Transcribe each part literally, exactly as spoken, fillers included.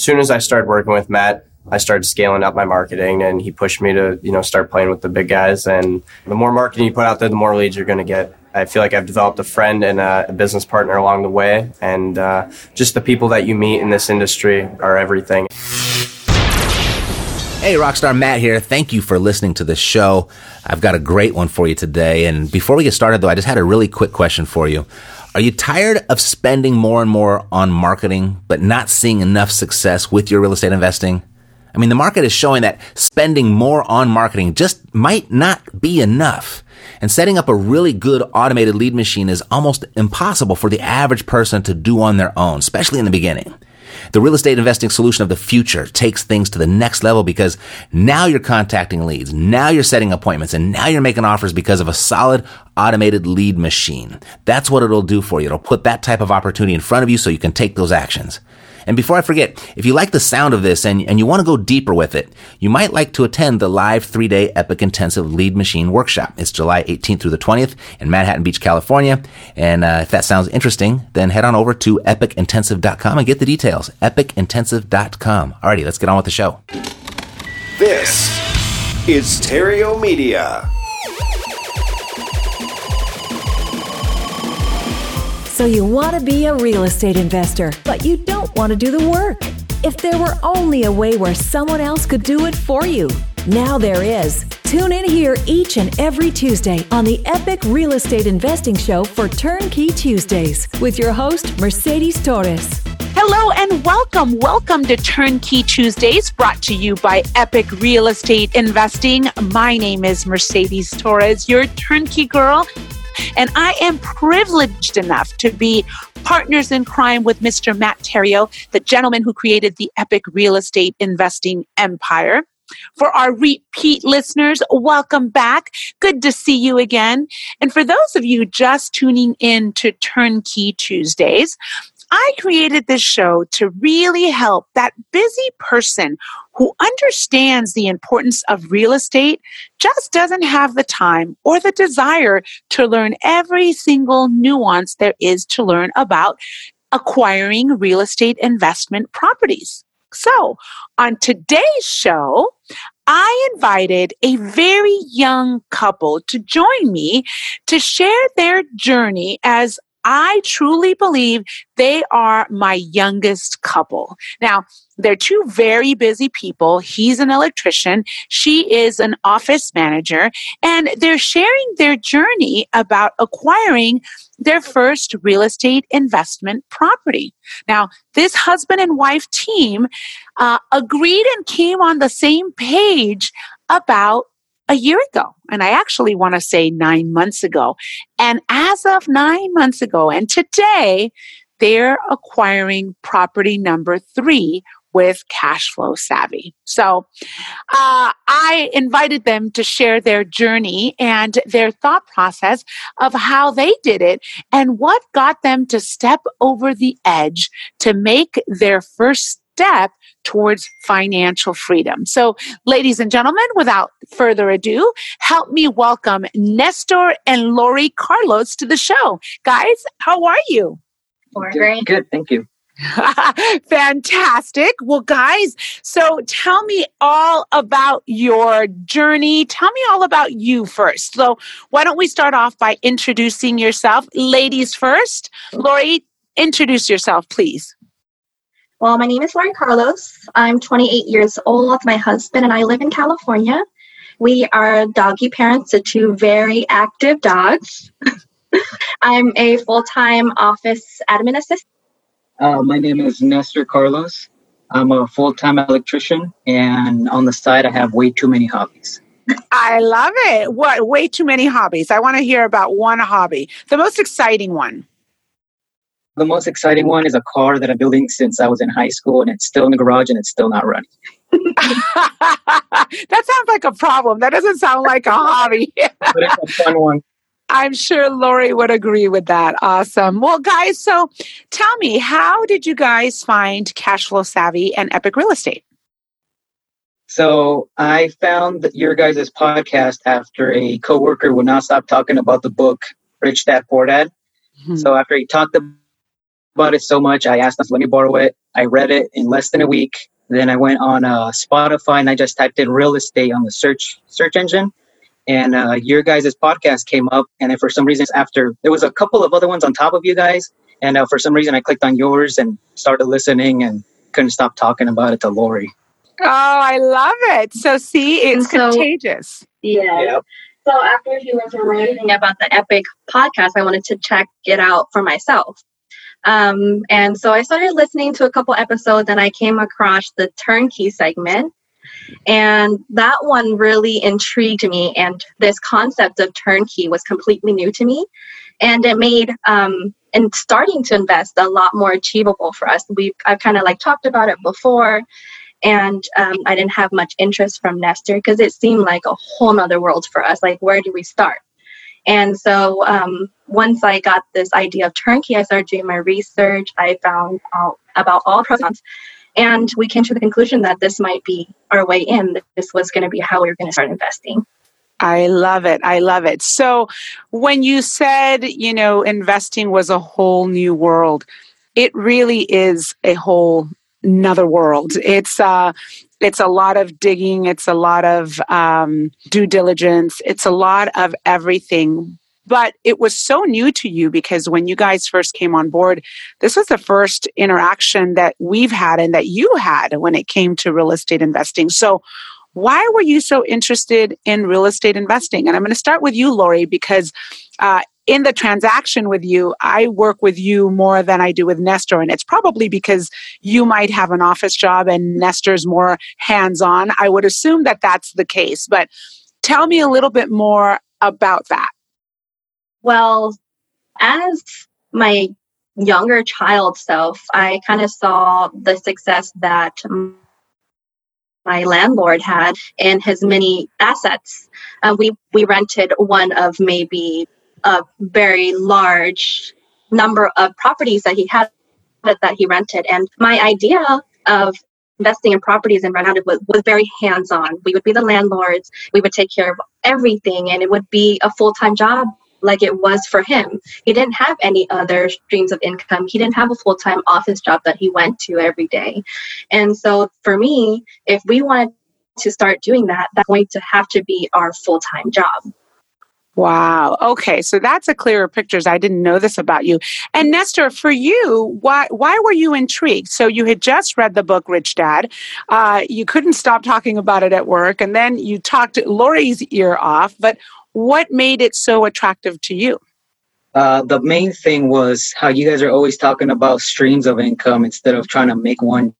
soon as I started working with Matt, I started scaling up my marketing, and he pushed me to, you know, start playing with the big guys. And the more marketing you put out there, the more leads you're going to get. I feel like I've developed a friend and a business partner along the way. And uh, just the people that you meet in this industry are everything. Hey, Rockstar Matt here. Thank you for listening to the show. I've got a great one for you today. And before we get started, though, I just had a really quick question for you. Are you tired of spending more and more on marketing, but not seeing enough success with your real estate investing? I mean, the market is showing that spending more on marketing just might not be enough. And setting up a really good automated lead machine is almost impossible for the average person to do on their own, especially in the beginning. The real estate investing solution of the future takes things to the next level because now you're contacting leads, now you're setting appointments, and now you're making offers because of a solid automated lead machine. That's what it'll do for you. It'll put that type of opportunity in front of you so you can take those actions. And before I forget, if you like the sound of this and, and you want to go deeper with it, you might like to attend the live three-day Epic Intensive Lead Machine Workshop. It's July eighteenth through the twentieth in Manhattan Beach, California. And uh, if that sounds interesting, then head on over to epic intensive dot com and get the details. epic intensive dot com. Alrighty, let's get on with the show. This is Terrio Media. So you want to be a real estate investor, but you don't want to do the work. If there were only a way where someone else could do it for you. Now there is. Tune in here each and every Tuesday on the Epic Real Estate Investing Show for Turnkey Tuesdays with your host, Mercedes Torres. Hello and welcome. Welcome to Turnkey Tuesdays, brought to you by Epic Real Estate Investing. My name is Mercedes Torres, your turnkey girl. And I am privileged enough to be partners in crime with Mister Matt Theriault, the gentleman who created the Epic Real Estate Investing Empire. For our repeat listeners, welcome back. Good to see you again. And for those of you just tuning in to Turnkey Tuesdays, I created this show to really help that busy person who understands the importance of real estate, just doesn't have the time or the desire to learn every single nuance there is to learn about acquiring real estate investment properties. So, on today's show, I invited a very young couple to join me to share their journey, as I truly believe they are my youngest couple. Now, they're two very busy people. He's an electrician. She is an office manager. And they're sharing their journey about acquiring their first real estate investment property. Now, this husband and wife team uh, agreed and came on the same page about a year ago, and I actually want to say nine months ago. And as of nine months ago, and today, they're acquiring property number three with Cashflow Savvy. So uh, I invited them to share their journey and their thought process of how they did it and what got them to step over the edge to make their first step towards financial freedom. So, ladies and gentlemen, without further ado, help me welcome Nestor and Lauren Carlos to the show. Guys, how are you? Doing good, thank you. Fantastic. Well, guys, so tell me all about your journey. Tell me all about you first. So, why don't we start off by introducing yourself? Ladies first. Lauren, introduce yourself, please. Well, my name is Lauren Carlos. I'm twenty-eight years old. My husband and I live in California. We are doggy parents to two very active dogs. I'm a full-time office admin assistant. Uh, my name is Nestor Carlos. I'm a full-time electrician, and on the side, I have way too many hobbies. I love it. What? Way too many hobbies. I want to hear about one hobby, the most exciting one. The most exciting one is a car that I'm building since I was in high school, and it's still in the garage and it's still not running. That sounds like a problem. That doesn't sound like a hobby. But it's a fun one. I'm sure Lauren would agree with that. Awesome. Well, guys, so tell me, how did you guys find Cashflow Savvy and Epic Real Estate? So I found your guys' podcast after a coworker would not stop talking about the book, Rich Dad Poor Dad. Mm-hmm. So after he talked about about it so much. I asked them, let me borrow it. I read it in less than a week. Then I went on uh, Spotify and I just typed in real estate on the search search engine. And uh, your guys' podcast came up. And then for some reason, after there was a couple of other ones on top of you guys. And uh, for some reason, I clicked on yours and started listening and couldn't stop talking about it to Lori. Oh, I love it. So see, it's so contagious. Yeah. Yep. So after he was raving about the Epic podcast, I wanted to check it out for myself. Um, and so I started listening to a couple episodes and I came across the Turnkey segment. And that one really intrigued me. And this concept of Turnkey was completely new to me. And it made um, and starting to invest a lot more achievable for us. We've I've kind of like talked about it before. And um, I didn't have much interest from Nestor because it seemed like a whole nother world for us. Like, where do we start? And so um, once I got this idea of Turnkey, I started doing my research. I found out about all programs. And we came to the conclusion that this might be our way in. That this was going to be how we were going to start investing. I love it. I love it. So when you said, you know, investing was a whole new world, it really is a whole another world. It's uh, it's a lot of digging. It's a lot of um, due diligence. It's a lot of everything. But it was so new to you because when you guys first came on board, this was the first interaction that we've had and that you had when it came to real estate investing. So why were you so interested in real estate investing? And I'm going to start with you, Lori, because uh, in the transaction with you, I work with you more than I do with Nestor. And it's probably because you might have an office job and Nestor's more hands-on. I would assume that that's the case. But tell me a little bit more about that. Well, as my younger child self, I kind of saw the success that my landlord had in his many assets. Uh, we, we rented one of maybe a very large number of properties that he had that he rented. And my idea of investing in properties and renting was, was very hands-on. We would be the landlords. We would take care of everything, and it would be a full-time job like it was for him. He didn't have any other streams of income. He didn't have a full-time office job that he went to every day. And so for me, if we wanted to start doing that, that's going to have to be our full-time job. Wow. Okay. So that's a clearer picture. I didn't know this about you. And Nestor, for you, why why were you intrigued? So you had just read the book, Rich Dad. Uh, you couldn't stop talking about it at work. And then you talked Lori's ear off. But what made it so attractive to you? Uh, the main thing was how you guys are always talking about streams of income instead of trying to make one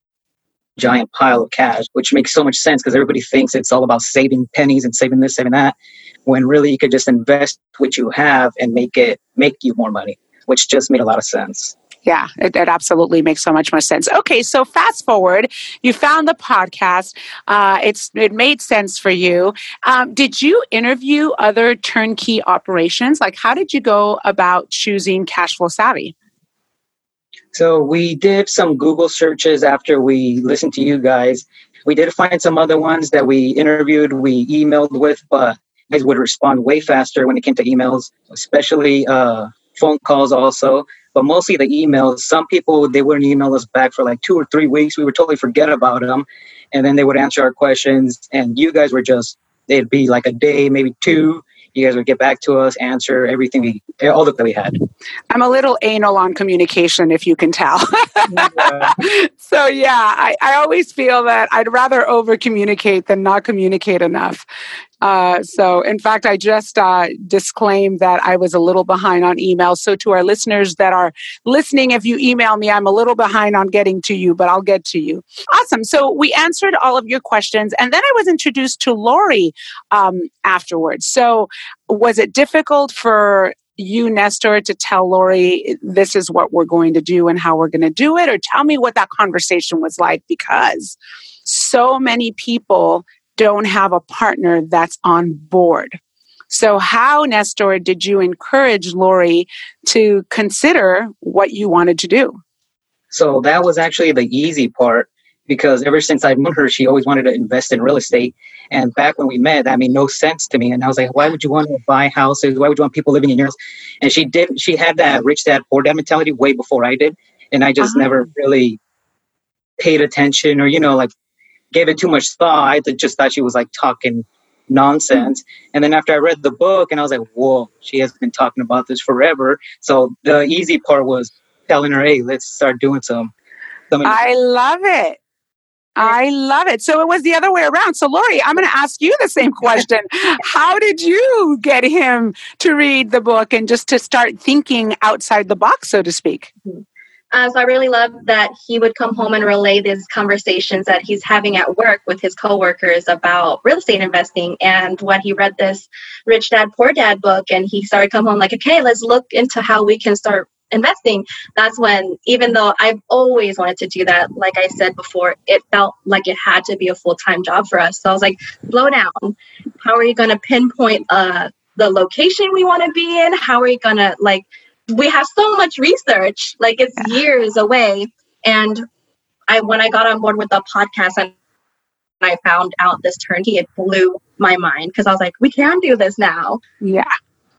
giant pile of cash, which makes so much sense because everybody thinks it's all about saving pennies and saving this, saving that, when really you could just invest what you have and make it make you more money, which just made a lot of sense. Yeah, it, it absolutely makes so much more sense. Okay, so fast forward, you found the podcast. Uh, it's it made sense for you. Um, did you interview other turnkey operations? Like, how did you go about choosing Cashflow Savvy? So we did some Google searches after we listened to you guys. We did find some other ones that we interviewed, we emailed with, but you guys would respond way faster when it came to emails, especially uh, phone calls also. But mostly the emails, some people, they wouldn't email us back for like two or three weeks. We would totally forget about them. And then they would answer our questions. And you guys were just, it'd be like a day, maybe two. You guys would get back to us, answer everything, we, all that we had. I'm a little anal on communication, if you can tell. Yeah. So yeah, I, I always feel that I'd rather over-communicate than not communicate enough. Uh, so in fact, I just uh, disclaimed that I was a little behind on email. So to our listeners that are listening, if you email me, I'm a little behind on getting to you, but I'll get to you. Awesome. So we answered all of your questions. And then I was introduced to Lori um, afterwards. So was it difficult for you, Nestor, to tell Lori, this is what we're going to do and how we're going to do it? Or tell me what that conversation was like, because so many people don't have a partner that's on board. So how, Nestor, did you encourage Lori to consider what you wanted to do? So that was actually the easy part, because ever since I've known her, she always wanted to invest in real estate. And back when we met, that made no sense to me. And I was like, why would you want to buy houses? Why would you want people living in your house? And she did. She had that rich dad, poor dad mentality way before I did. And I just uh-huh. never really paid attention or, you know, like gave it too much thought. I just thought she was like talking nonsense. Mm-hmm. And then after I read the book and I was like, whoa, she has been talking about this forever. So the easy part was telling her, hey, let's start doing some. some I love it. I love it. So it was the other way around. So Lori, I'm going to ask you the same question. How did you get him to read the book and just to start thinking outside the box, so to speak? Uh, so I really love that he would come home and relay these conversations that he's having at work with his coworkers about real estate investing. And when he read this Rich Dad, Poor Dad book, and he started come home like, okay, let's look into how we can start investing. That's when, even though I've always wanted to do that, like I said before, it felt like it had to be a full-time job for us. So I was like, slow down. How are you going to pinpoint uh, the location we want to be in? How are you going to, like, we have so much research, like it's years away. And I, when I got on board with the podcast and I found out this turnkey, it blew my mind. Cause I was like, we can do this now. Yeah.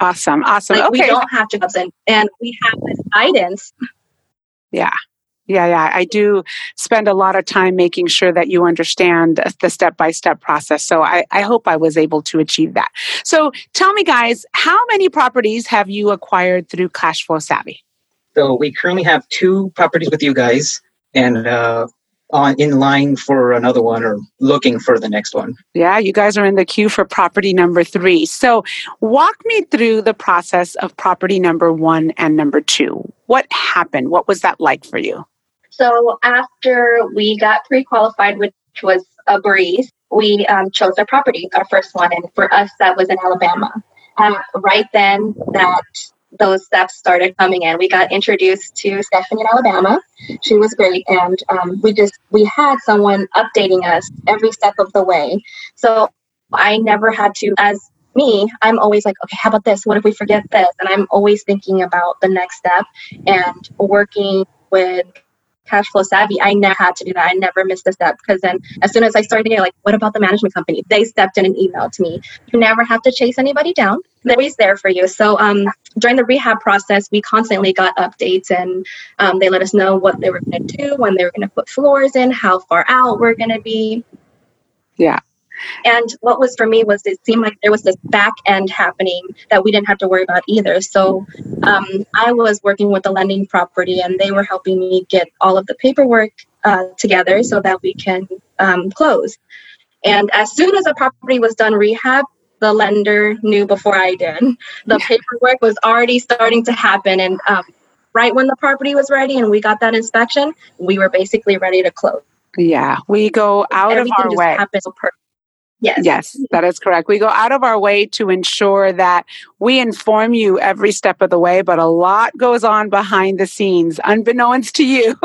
Awesome. Awesome. Like, okay. We don't have jobs and, and we have this guidance. Yeah. Yeah. Yeah. I do spend a lot of time making sure that you understand the step-by-step process. So I, I hope I was able to achieve that. So tell me guys, how many properties have you acquired through Cashflow Savvy? So we currently have two properties with you guys and, uh, on in line for another one or looking for the next one. Yeah, you guys are in the queue for property number three. So walk me through the process of property number one and number two. What happened? What was that like for you? So after we got pre-qualified, which was a breeze, we um, chose our property, our first one. And for us, that was in Alabama. Um, right then, that those steps started coming in. We got introduced to Stephanie in Alabama. She was great. And um, we just, we had someone updating us every step of the way. So I never had to, as me, I'm always like, okay, how about this? What if we forget this? And I'm always thinking about the next step. And working with Cashflow Savvy, I never had to do that. I never missed a step. Because then as soon as I started thinking, like, what about the management company? They stepped in and emailed to me. You never have to chase anybody down. They're always there for you. So um, during the rehab process, we constantly got updates and um, they let us know what they were going to do, when they were going to put floors in, how far out we're going to be. Yeah. And what was for me was it seemed like there was this back end happening that we didn't have to worry about either. So um, I was working with the lending property and they were helping me get all of the paperwork uh, together so that we can um, close. And as soon as the property was done rehab, the lender knew before I did. The paperwork was already starting to happen. And um, right when the property was ready and we got that inspection, we were basically ready to close. Yeah, we go out Everything of our way. Happens perfect. Yes. Yes, that is correct. We go out of our way to ensure that we inform you every step of the way, but a lot goes on behind the scenes, unbeknownst to you.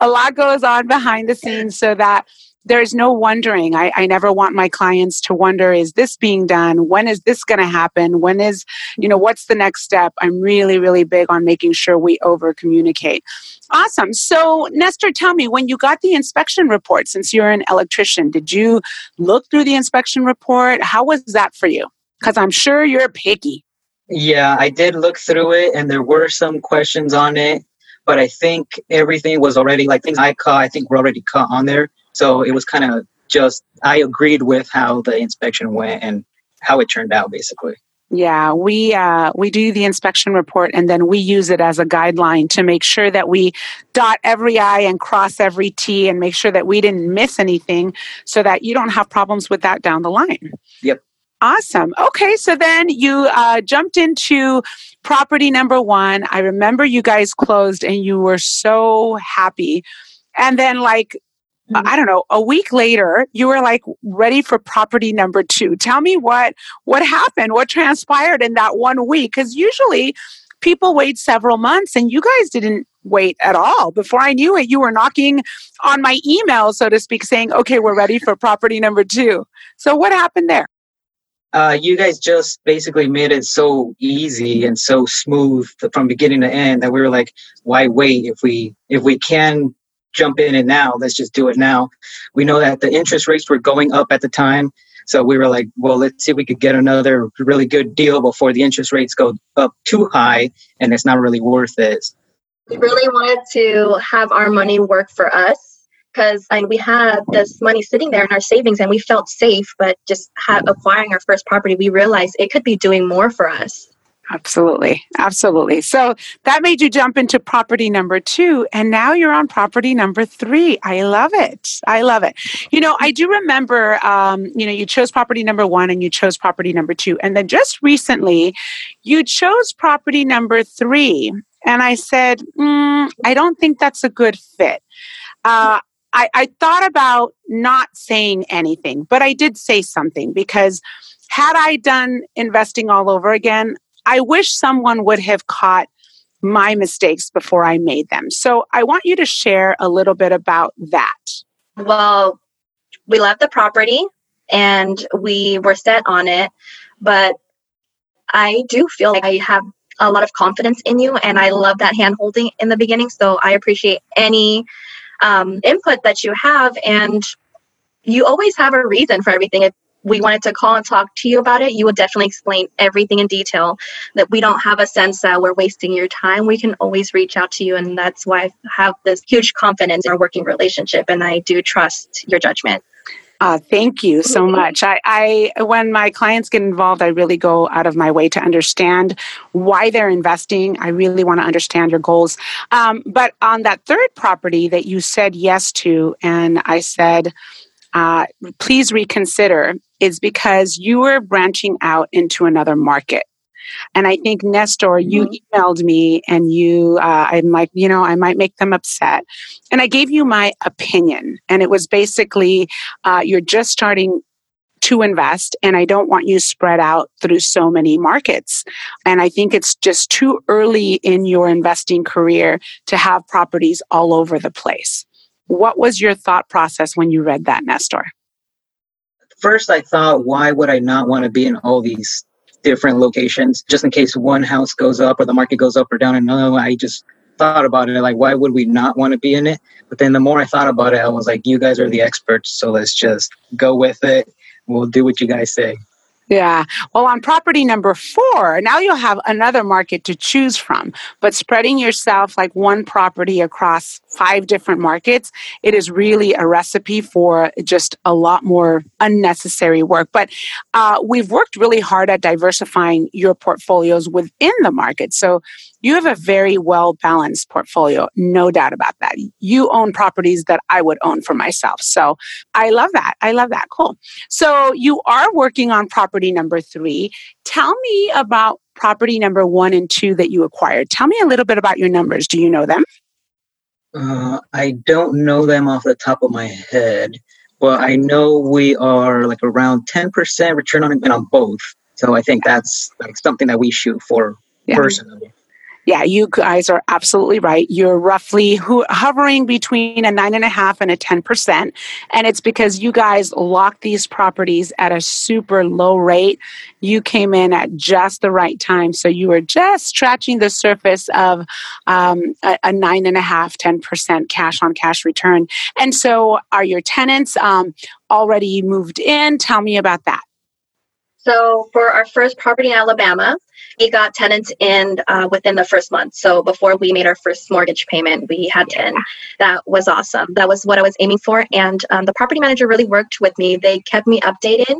A lot goes on behind the scenes so that there's no wondering. I, I never want my clients to wonder, is this being done? When is this going to happen? When is, you know, what's the next step? I'm really, really big on making sure we over communicate. Awesome. So Nestor, tell me, when you got the inspection report, since you're an electrician, did you look through the inspection report? How was that for you? Because I'm sure you're picky. Yeah, I did look through it and there were some questions on it, but I think everything was already like things I caught, I think were already caught on there. So it was kind of just, I agreed with how the inspection went and how it turned out, basically. Yeah, we uh, we do the inspection report and then we use it as a guideline to make sure that we dot every I and cross every T and make sure that we didn't miss anything so that you don't have problems with that down the line. Yep. Awesome. Okay, so then you uh, jumped into property number one. I remember you guys closed and you were so happy. And then like, I don't know, a week later, you were like ready for property number two. Tell me what, what happened, what transpired in that one week? Because usually people wait several months and you guys didn't wait at all. Before I knew it, you were knocking on my email, so to speak, saying, okay, we're ready for property number two. So what happened there? Uh, you guys just basically made it so easy and so smooth from beginning to end that we were like, why wait? If we, if we can jump in and now let's just do it now. We know that the interest rates were going up at the time. So we were like, well, let's see if we could get another really good deal before the interest rates go up too high and it's not really worth it. We really wanted to have our money work for us because we had this money sitting there in our savings and we felt safe, but just ha- acquiring our first property, we realized it could be doing more for us. Absolutely. Absolutely. So that made you jump into property number two, and now you're on property number three. I love it. I love it. You know, I do remember, um, you know, you chose property number one and you chose property number two. And then just recently, you chose property number three. And I said, mm, I don't think that's a good fit. Uh, I, I thought about not saying anything, but I did say something because had I done investing all over again, I wish someone would have caught my mistakes before I made them. So I want you to share a little bit about that. Well, we loved the property and we were set on it, but I do feel like I have a lot of confidence in you and I love that hand-holding in the beginning. So I appreciate any um, input that you have, and you always have a reason for everything. If we wanted to call and talk to you about it, you would definitely explain everything in detail, that we don't have a sense that we're wasting your time. We can always reach out to you. And that's why I have this huge confidence in our working relationship. And I do trust your judgment. Uh, thank you so much. I, I, when my clients get involved, I really go out of my way to understand why they're investing. I really want to understand your goals. Um, but on that third property that you said yes to, and I said, Uh, please reconsider, is because you were branching out into another market. And I think, Nestor, you mm-hmm. emailed me and you, uh, I'm like, you know, I might make them upset. And I gave you my opinion. And it was basically, uh, you're just starting to invest and I don't want you spread out through so many markets. And I think it's just too early in your investing career to have properties all over the place. What was your thought process when you read that, Nestor? First, I thought, why would I not want to be in all these different locations? Just in case one house goes up or the market goes up or down another, I just thought about it. Like, why would we not want to be in it? But then the more I thought about it, I was like, you guys are the experts, so let's just go with it. We'll do what you guys say. Yeah. Well, on property number four, now you'll have another market to choose from, but spreading yourself like one property across five different markets, it is really a recipe for just a lot more unnecessary work. But uh, we've worked really hard at diversifying your portfolios within the market. So you have a very well-balanced portfolio, no doubt about that. You own properties that I would own for myself. So I love that. I love that. Cool. So you are working on property number three. Tell me about property number one and two that you acquired. Tell me a little bit about your numbers. Do you know them? Uh, I don't know them off the top of my head, but I know we are like around ten percent return on investment on both. So I think that's like something that we shoot for yeah. personally. Yeah, you guys are absolutely right. You're roughly ho- hovering between a nine and a half and a ten percent. And it's because you guys locked these properties at a super low rate. You came in at just the right time. So you were just scratching the surface of um, a, a nine and a half, ten percent cash on cash return. And so are your tenants um, already moved in? Tell me about that. So for our first property in Alabama, we got tenants in uh, within the first month. So before we made our first mortgage payment, we had ten. That was awesome. That was what I was aiming for. And um, the property manager really worked with me. They kept me updated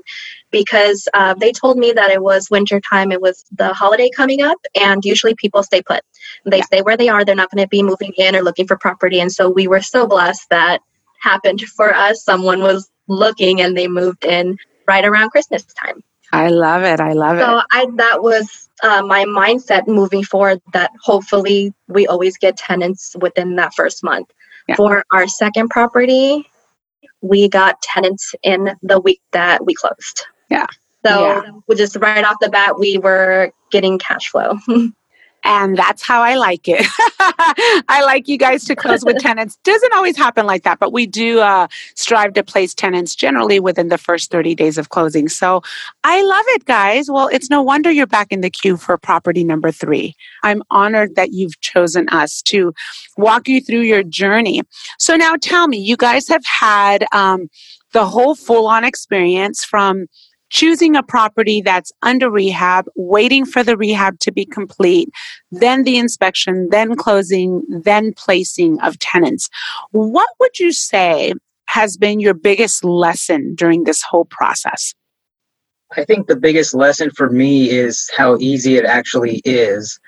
because uh, they told me that it was winter time. It was the holiday coming up. And usually people stay put. They yeah. stay where they are. They're not going to be moving in or looking for property. And so we were so blessed that happened for us. Someone was looking and they moved in right around Christmas time. I love it. I love it. So I, that was uh, my mindset moving forward, that hopefully we always get tenants within that first month. Yeah. For our second property, we got tenants in the week that we closed. Yeah. So yeah. we just right off the bat, we were getting cash flow. And that's how I like it. I like you guys to close with tenants. Doesn't always happen like that, but we do uh, strive to place tenants generally within the first thirty days of closing. So I love it, guys. Well, it's no wonder you're back in the queue for property number three. I'm honored that you've chosen us to walk you through your journey. So now tell me, you guys have had um, the whole full-on experience from choosing a property that's under rehab, waiting for the rehab to be complete, then the inspection, then closing, then placing of tenants. What would you say has been your biggest lesson during this whole process? I think the biggest lesson for me is how easy it actually is.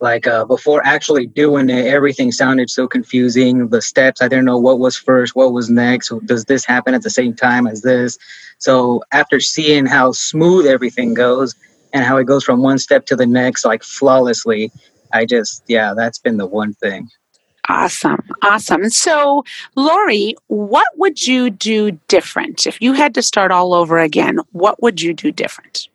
Like uh, before actually doing it, everything sounded so confusing. The steps, I didn't know what was first, what was next. Does this happen at the same time as this? So after seeing how smooth everything goes and how it goes from one step to the next, like flawlessly, I just, yeah, that's been the one thing. Awesome. Awesome. So, Lori, what would you do different? If you had to start all over again, what would you do different?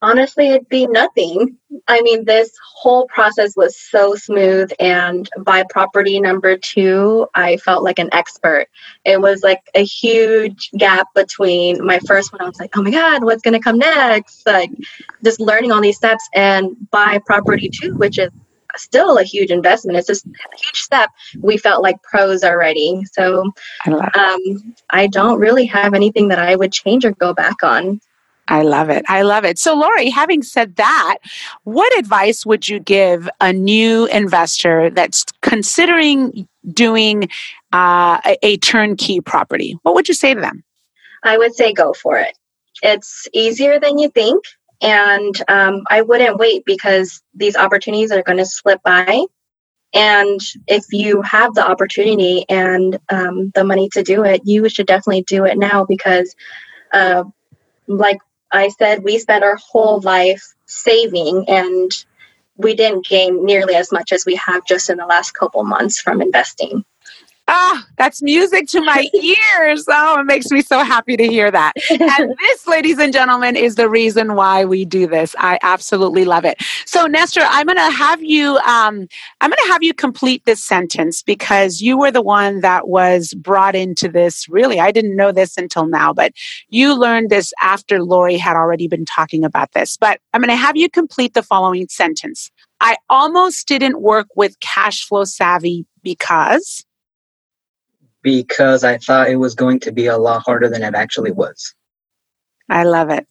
Honestly, it'd be nothing. I mean, this whole process was so smooth. And by property number two, I felt like an expert. It was like a huge gap between my first one. I was like, oh my God, what's going to come next? Like just learning all these steps. And by property two, which is still a huge investment. It's just a huge step. We felt like pros already. So um, I don't really have anything that I would change or go back on. I love it. I love it. So, Lori, having said that, what advice would you give a new investor that's considering doing uh, a turnkey property? What would you say to them? I would say go for it. It's easier than you think. And um, I wouldn't wait because these opportunities are going to slip by. And if you have the opportunity and um, the money to do it, you should definitely do it now because, uh, like I said, we spent our whole life saving and we didn't gain nearly as much as we have just in the last couple months from investing. Ah, oh, that's music to my ears. Oh, it makes me so happy to hear that. And this, ladies and gentlemen, is the reason why we do this. I absolutely love it. So, Nestor, I'm going to have you. Um, I'm going to have you complete this sentence because you were the one that was brought into this. Really, I didn't know this until now, but you learned this after Lori had already been talking about this. But I'm going to have you complete the following sentence. I almost didn't work with Cashflow Savvy because. Because I thought it was going to be a lot harder than it actually was. I love it.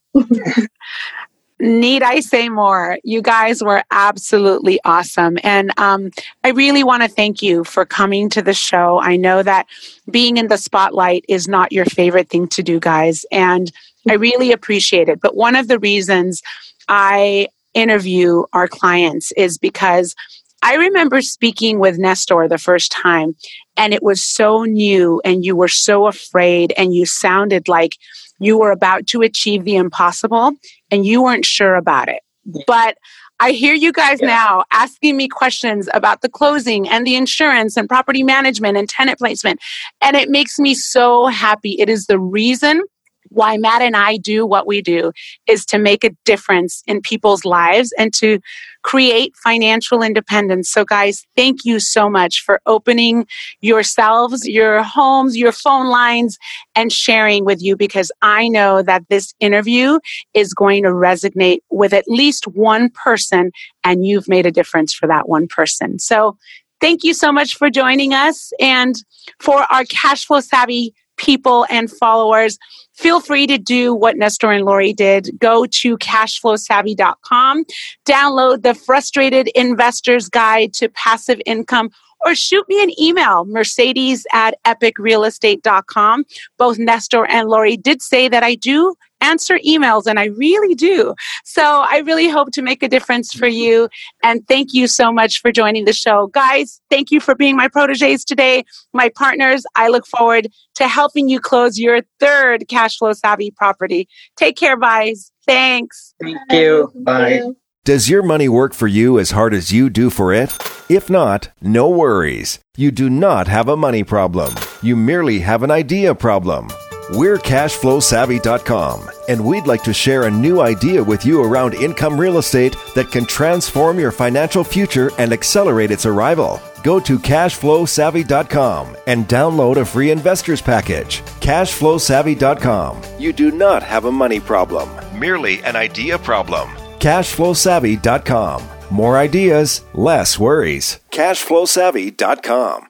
Need I say more? You guys were absolutely awesome. And um, I really want to thank you for coming to the show. I know that being in the spotlight is not your favorite thing to do, guys. And I really appreciate it. But one of the reasons I interview our clients is because I remember speaking with Nestor the first time, and it was so new, and you were so afraid, and you sounded like you were about to achieve the impossible, and you weren't sure about it. But I hear you guys now asking me questions about the closing and the insurance and property management and tenant placement, and it makes me so happy. It is the reason why Matt and I do what we do is to make a difference in people's lives and to create financial independence. So guys, thank you so much for opening yourselves, your homes, your phone lines, and sharing with you because I know that this interview is going to resonate with at least one person and you've made a difference for that one person. So thank you so much for joining us and for our Cashflow Savvy people and followers, feel free to do what Nestor and Lori did. Go to cashflow savvy dot com, download the Frustrated Investor's Guide to Passive Income, or shoot me an email, mercedes at epic real estate dot com. Both Nestor and Lori did say that I do answer emails, and I really do. So I really hope to make a difference for you. And thank you so much for joining the show. Guys, thank you for being my proteges today, my partners. I look forward to helping you close your third Cashflow Savvy property. Take care, guys. Thanks. Thank you. Bye. Does your money work for you as hard as you do for it? If not, no worries. You do not have a money problem. You merely have an idea problem. We're cashflow savvy dot com, and we'd like to share a new idea with you around income real estate that can transform your financial future and accelerate its arrival. Go to cashflow savvy dot com and download a free investors package. cashflow savvy dot com. You do not have a money problem, merely an idea problem. cashflow savvy dot com. More ideas, less worries. cashflow savvy dot com.